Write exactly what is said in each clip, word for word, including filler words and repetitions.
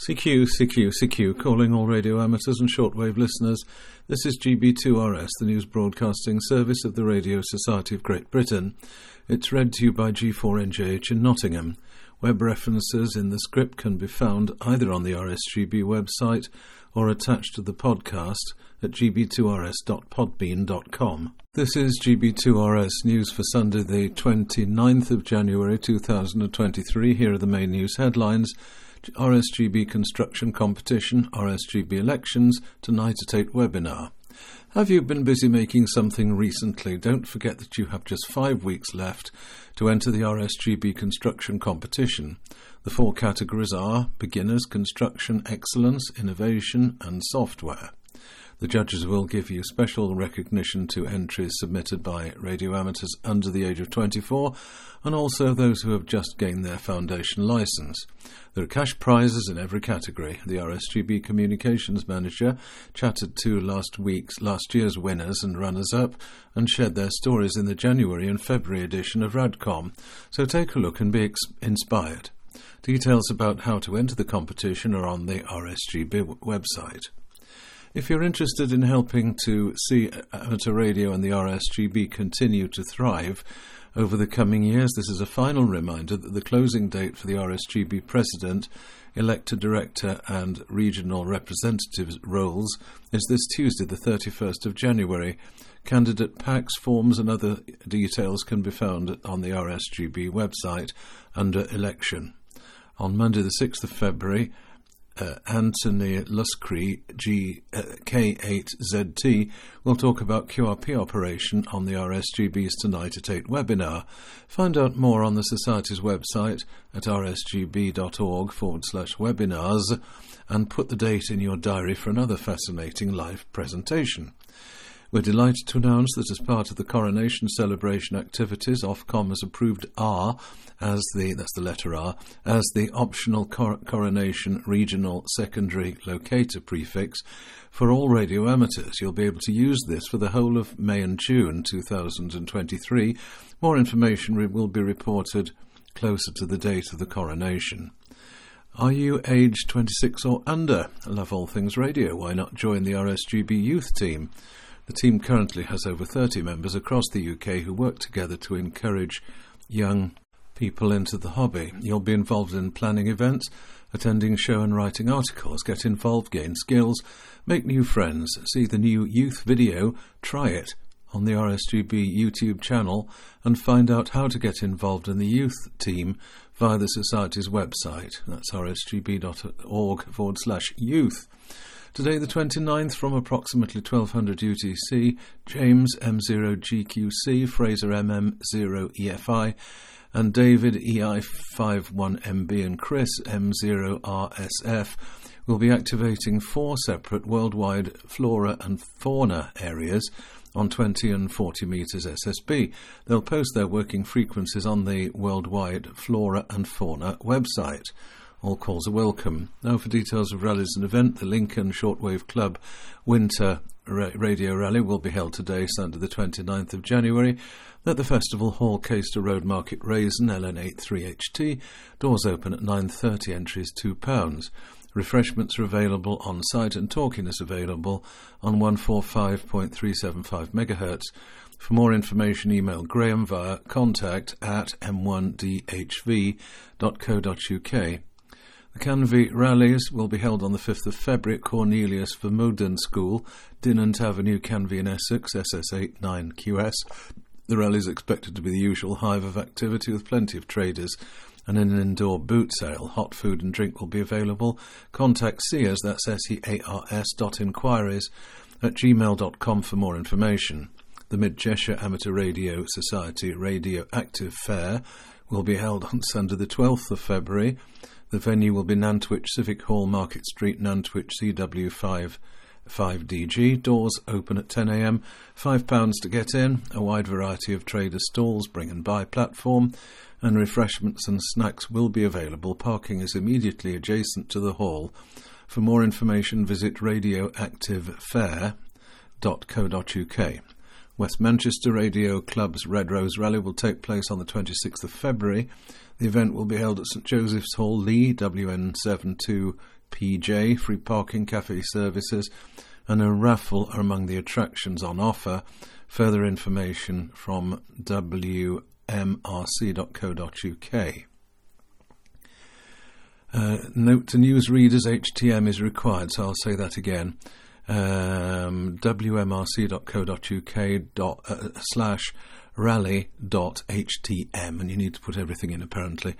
C Q, C Q, C Q, calling all radio amateurs and shortwave listeners. This is G B two R S, the news broadcasting service of the Radio Society of Great Britain. It's read to you by G four N J H in Nottingham. Web references in the script can be found either on the R S G B website or attached to the podcast at g b two r s dot podbean dot com. This is G B two R S News for Sunday the twenty-ninth of January two thousand twenty-three. Here are the main news headlines. R S G B Construction Competition, R S G B Elections, Tonight at eight Webinar. Have you been busy making something recently? Don't forget that you have just five weeks left to enter the R S G B Construction Competition. The four categories are Beginners, Construction, Excellence, Innovation and Software. The judges will give you special recognition to entries submitted by radio amateurs under the age of twenty-four and also those who have just gained their foundation licence. There are cash prizes in every category. The R S G B communications manager chatted to last week's, last year's winners and runners-up and shared their stories in the January and February edition of Radcom, so take a look and be ex- inspired. Details about how to enter the competition are on the R S G B w- website. If you're interested in helping to see amateur radio and the R S G B continue to thrive over the coming years, this is a final reminder that the closing date for the R S G B president, elected director and regional representatives roles is this Tuesday, the thirty-first of January. Candidate packs, forms and other details can be found on the R S G B website under election. On Monday, the sixth of February, Uh, Anthony Luskri, G K eight Z T, will talk about Q R P operation on the R S G B's Tonight at eight webinar. Find out more on the Society's website at rsgb.org forward slash webinars and put the date in your diary for another fascinating live presentation. We're delighted to announce that as part of the coronation celebration activities, Ofcom has approved R as the, that's the letter R, as the optional cor- coronation regional secondary locator prefix for all radio amateurs. You'll be able to use this for the whole of May and June two thousand twenty-three. More information re- will be reported closer to the date of the coronation. Are you age twenty-six or under? I love all things radio. Why not join the R S G B youth team? The team currently has over thirty members across the U K who work together to encourage young people into the hobby. You'll be involved in planning events, attending show and writing articles, get involved, gain skills, make new friends, see the new youth video, Try It, on the R S G B YouTube channel and find out how to get involved in the youth team via the Society's website. That's rsgb.org forward slash youth. Today the twenty-ninth, from approximately twelve hundred U T C, James M zero G Q C, Fraser M M zero E F I and David E I five one M B and Chris M zero R S F will be activating four separate worldwide flora and fauna areas on twenty and forty metres S S B. They'll post their working frequencies on the worldwide flora and fauna website. All calls are welcome. Now for details of rallies and event, the Lincoln Shortwave Club Winter Ra- Radio Rally will be held today, Sunday the twenty-ninth of January, at the Festival Hall, Caistor Road Market Rasen, L N eight three H T. Doors open at nine thirty, entries two pounds. Refreshments are available on site and talking is available on one forty-five point three seven five megahertz. For more information, email Graham via contact at m one d h v dot co dot u k. The Canvey Rallies will be held on the fifth of February at Cornelius Vermuden School, Dinant Avenue, Canvey in Essex, S S eight nine Q S. The rally is expected to be the usual hive of activity with plenty of traders and an indoor boot sale. Hot food and drink will be available. Contact Sears, that's S E A R S, dot inquiries at gmail dot com for more information. The Midgeshire Amateur Radio Society Radio Active Fair will be held on Sunday the twelfth of February. The venue will be Nantwich Civic Hall, Market Street, Nantwich, C W five five D G. Doors open at ten a m, five pounds to get in, a wide variety of trader stalls, bring and buy platform, and refreshments and snacks will be available. Parking is immediately adjacent to the hall. For more information, visit radioactivefair dot co dot u k. West Manchester Radio Club's Red Rose Rally will take place on the twenty-sixth of February. The event will be held at St Joseph's Hall, Lee, W N seven two P J, free parking, cafe services, and a raffle are among the attractions on offer. Further information from w m r c dot co dot u k. Uh, note to newsreaders, H T M is required, so I'll say that again. Um, w m r c dot co dot u k slash rally dot h t m, and you need to put everything in, apparently.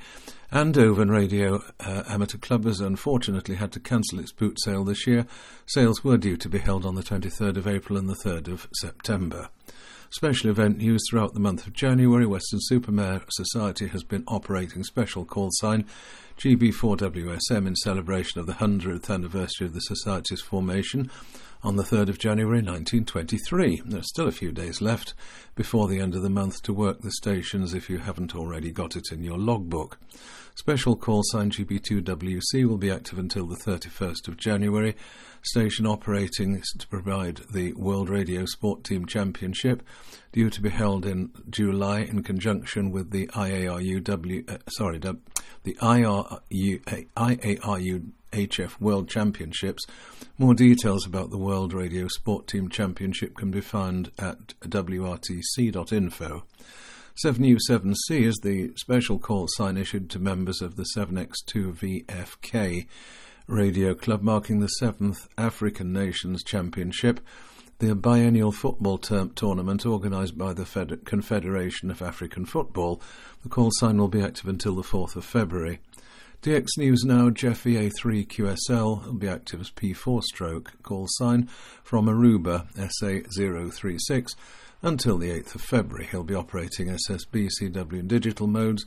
Andover Radio uh, Amateur Club has unfortunately had to cancel its boot sale this year. Sales were due to be held on the twenty-third of April and the third of September. Special event news throughout the month of January. Western Supermare Society has been operating special call sign G B four W S M in celebration of the hundredth anniversary of the Society's formation on the third of January nineteen twenty-three. There's still a few days left before the end of the month to work the stations if you haven't already got it in your logbook. Special call sign G B two W C will be active until the thirty-first of January. Station operating to provide the World Radio Sport Team Championship, due to be held in July in conjunction with the I A R U W, uh, sorry, the I A R U H F World Championships. More details about the World Radio Sport Team Championship can be found at w r t c dot info. seven U seven C is the special call sign issued to members of the seven X two V F K Radio Club, marking the seventh African Nations Championship, the biennial football term tournament organised by the Fed- Confederation of African Football. The call sign will be active until the fourth of February. D X News Now, Jeff E A three Q S L will be active as P four stroke call sign from Aruba, S A zero three six, until the eighth of February. He'll be operating S S B, C W and digital modes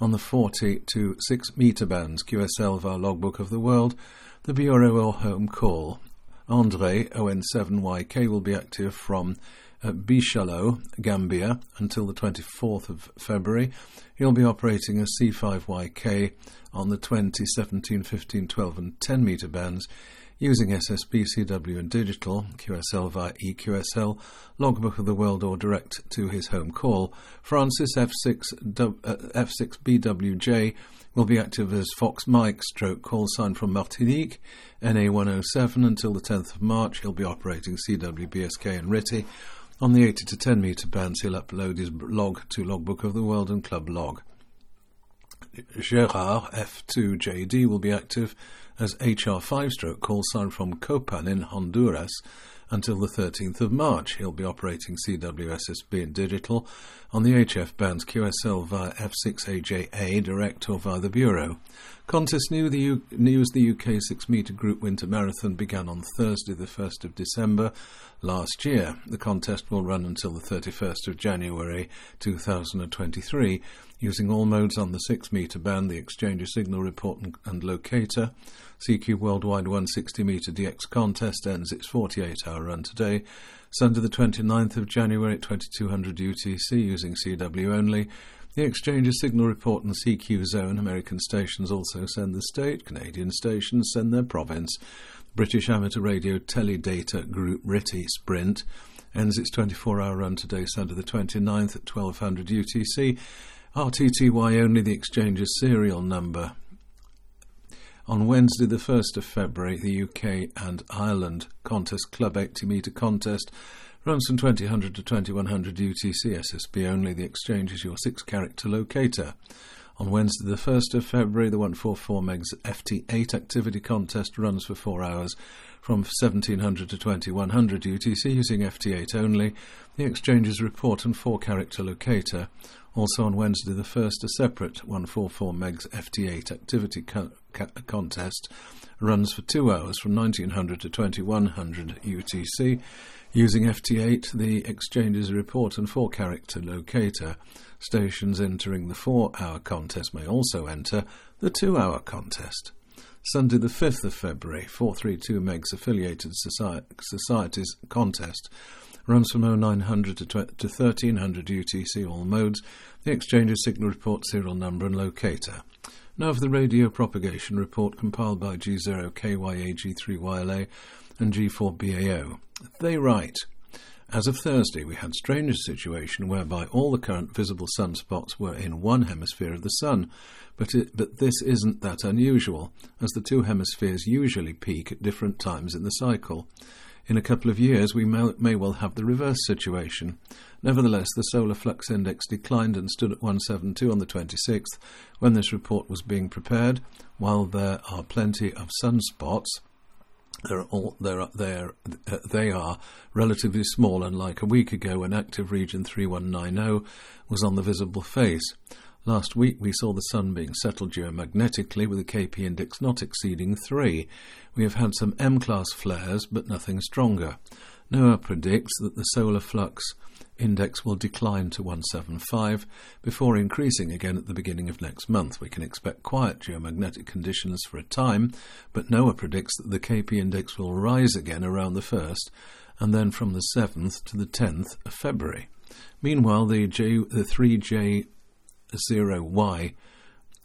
on the forty to six metre bands, Q S L of our logbook of the world, the Bureau or home call. Andre O N seven Y K will be active from uh, Bichalot, Gambia, until the twenty-fourth of February. He'll be operating a C five Y K on the twenty, seventeen, fifteen, twelve and ten metre bands, using S S B, C W and digital, Q S L via E Q S L, logbook of the world or direct to his home call. Francis F six B W J will be active as Fox Mike stroke call sign from Martinique, N A one oh seven, until the tenth of March. He'll be operating C W, B S K and R I T I. On the eighty to ten metre bands, he'll upload his log to logbook of the world and club log. Gérard F two J D will be active as H R five stroke call sign from Copan in Honduras until the thirteenth of March. He'll be operating C W, S S B and digital on the H F bands, Q S L via F six A J A direct or via the Bureau. Contest News, the, U- news, the U K six metre Group Winter Marathon began on Thursday the first of December last year. The contest will run until the thirty-first of January two thousand twenty-three, using all modes on the six metre band, the Exchanger Signal Report and, and Locator. C Q Worldwide one hundred sixty metre D X contest ends its forty-eight hour run today, Sunday the twenty-ninth of January at twenty-two hundred U T C, using C W only. The Exchanger Signal Report and C Q Zone. American stations also send the state. Canadian stations send their province. British Amateur Radio Teledata Group R I T I Sprint ends its twenty-four hour run today, Sunday the twenty-ninth at twelve hundred U T C. R T T Y only, the Exchanger serial number. On Wednesday the first of February, the U K and Ireland Contest Club eighty metre contest runs from twenty hundred to twenty-one hundred U T C, S S B only, the Exchange is your six character locator. On Wednesday the first of February, the one forty-four megs F T eight activity contest runs for four hours from seventeen hundred to twenty-one hundred U T C, using F T eight only, the Exchange's report and four character locator. Also on Wednesday the first, a separate one forty-four megs F T eight activity co- co- contest runs for two hours from nineteen hundred to twenty-one hundred U T C, using F T eight, the Exchanger's report and four character locator. Stations entering the four hour contest may also enter the two hour contest. Sunday the fifth of February, four thirty-two megs Affiliated Soci- Societies contest runs from oh nine hundred to, to thirteen hundred U T C, all modes, the Exchanger's signal report, serial number and locator. Now for the radio propagation report compiled by G zero K Y A, G three Y L A and G four B A O. They write, As of Thursday, we had a strange situation whereby all the current visible sunspots were in one hemisphere of the sun, but, it, but this isn't that unusual, as the two hemispheres usually peak at different times in the cycle. In a couple of years, we may, may well have the reverse situation. Nevertheless, the solar flux index declined and stood at one seventy-two on the twenty-sixth when this report was being prepared. While there are plenty of sunspots, they're all, they're, they're, they are relatively small, unlike a week ago when active region three one nine zero was on the visible face. Last week we saw the sun being settled geomagnetically with a K P index not exceeding three. We have had some M-class flares, but nothing stronger. NOAA predicts that the solar flux index will decline to one seventy-five before increasing again at the beginning of next month. We can expect quiet geomagnetic conditions for a time, but NOAA predicts that the K P index will rise again around the first and then from the seventh to the tenth of February. Meanwhile, the, J, the three J zero Y,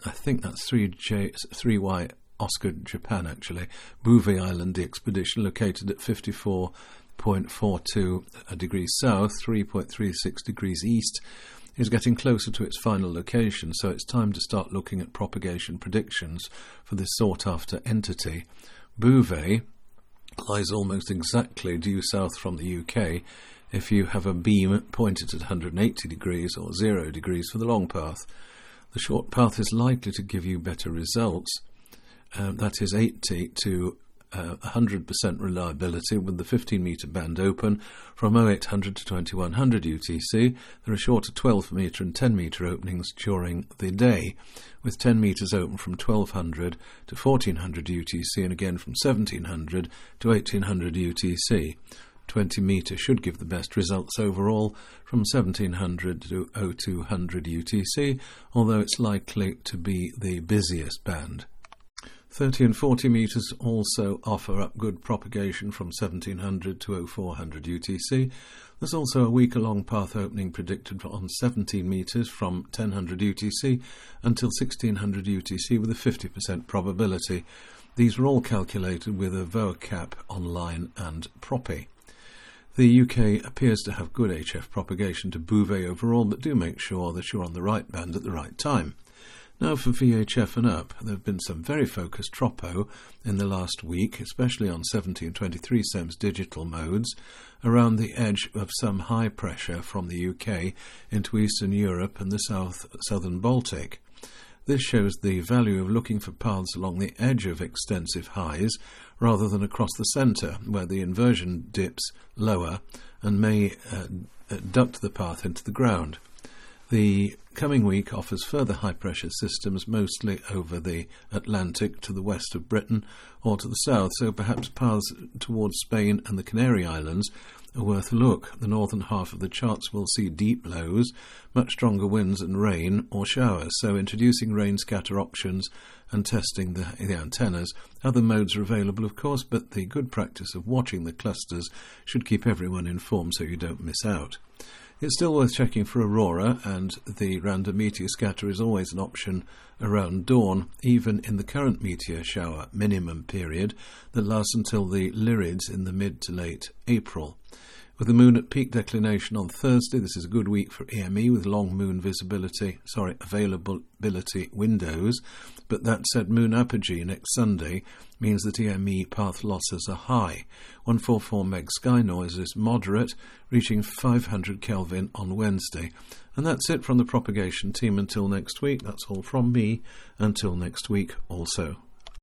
I think that's three J three Y Oscar Japan actually, Bouvet Island, the expedition located at fifty-four point four two degrees south, three point three six degrees east, is getting closer to its final location, so it's time to start looking at propagation predictions for this sought-after entity. Bouvet lies almost exactly due south from the U K if you have a beam pointed at one hundred eighty degrees or zero degrees for the long path. The short path is likely to give you better results, um, that is eighty to one hundred percent reliability with the fifteen metre band open from oh eight hundred to twenty-one hundred U T C. There are shorter twelve metre and ten metre openings during the day, with ten metres open from twelve hundred to fourteen hundred U T C and again from seventeen hundred to eighteen hundred U T C. twenty metre should give the best results overall from seventeen hundred to oh two hundred U T C, although it's likely to be the busiest band. thirty and forty metres also offer up good propagation from seventeen hundred to oh four hundred U T C. There's also a week-long path opening predicted on seventeen metres from ten hundred U T C until sixteen hundred U T C with a fifty percent probability. These are all calculated with a VOACAP online and Proppy. The U K appears to have good H F propagation to Bouvet overall, but do make sure that you're on the right band at the right time. Now for V H F and up, there have been some very focused tropo in the last week, especially on seventy and twenty-three S E Ms digital modes, around the edge of some high pressure from the U K into Eastern Europe and the South Southern Baltic. This shows the value of looking for paths along the edge of extensive highs rather than across the centre, where the inversion dips lower and may uh, duct the path into the ground. The coming week offers further high-pressure systems, mostly over the Atlantic to the west of Britain or to the south, so perhaps paths towards Spain and the Canary Islands are worth a look. The northern half of the charts will see deep lows, much stronger winds and rain or showers, so introducing rain scatter options and testing the, the antennas. Other modes are available, of course, but the good practice of watching the clusters should keep everyone informed so you don't miss out. It's still worth checking for aurora, and the random meteor scatter is always an option around dawn, even in the current meteor shower minimum period that lasts until the Lyrids in the mid to late April. With the moon at peak declination on Thursday, this is a good week for E M E with long moon visibility, sorry, availability windows, but that said, moon apogee next Sunday means that E M E path losses are high. one forty-four meg sky noise is moderate, reaching five hundred Kelvin on Wednesday. And that's it from the propagation team until next week. That's all from me until next week also.